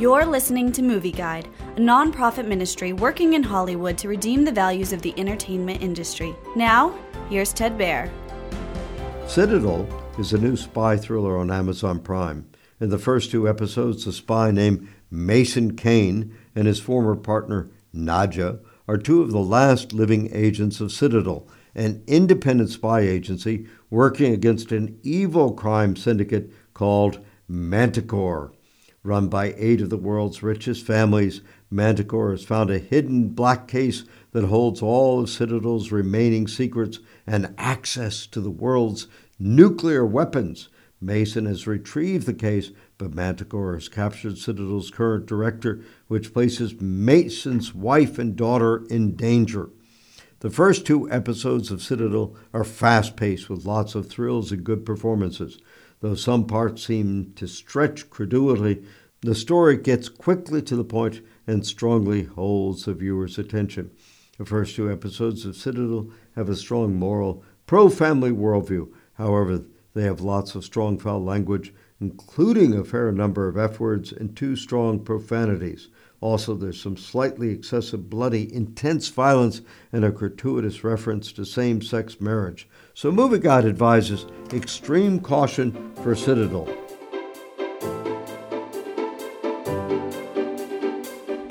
You're listening to Movie Guide, a nonprofit ministry working in Hollywood to redeem the values of the entertainment industry. Now, here's Ted Baer. Citadel is a new spy thriller on Amazon Prime. In the first two episodes, a spy named Mason Kane and his former partner, Nadia, are two of the last living agents of Citadel, an independent spy agency working against an evil crime syndicate called Manticore. Run by 8 of the world's richest families, Manticore has found a hidden black case that holds all of Citadel's remaining secrets and access to the world's nuclear weapons. Mason has retrieved the case, but Manticore has captured Citadel's current director, which places Mason's wife and daughter in danger. The first 2 episodes of Citadel are fast-paced with lots of thrills and good performances. Though some parts seem to stretch credulity, the story gets quickly to the point and strongly holds the viewer's attention. The first 2 episodes of Citadel have a strong moral, pro-family worldview. However, they have lots of strong foul language, including a fair number of F-words and 2 strong profanities. Also, there's some slightly excessive, bloody, intense violence and a gratuitous reference to same-sex marriage. So Movie Guide advises extreme caution for Citadel.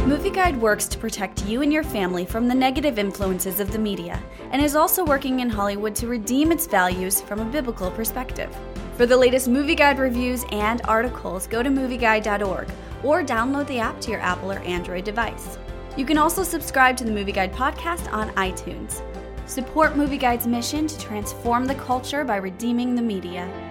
Movie Guide works to protect you and your family from the negative influences of the media and is also working in Hollywood to redeem its values from a biblical perspective. For the latest Movie Guide reviews and articles, go to MovieGuide.org or download the app to your Apple or Android device. You can also subscribe to the Movie Guide podcast on iTunes. Support Movie Guide's mission to transform the culture by redeeming the media.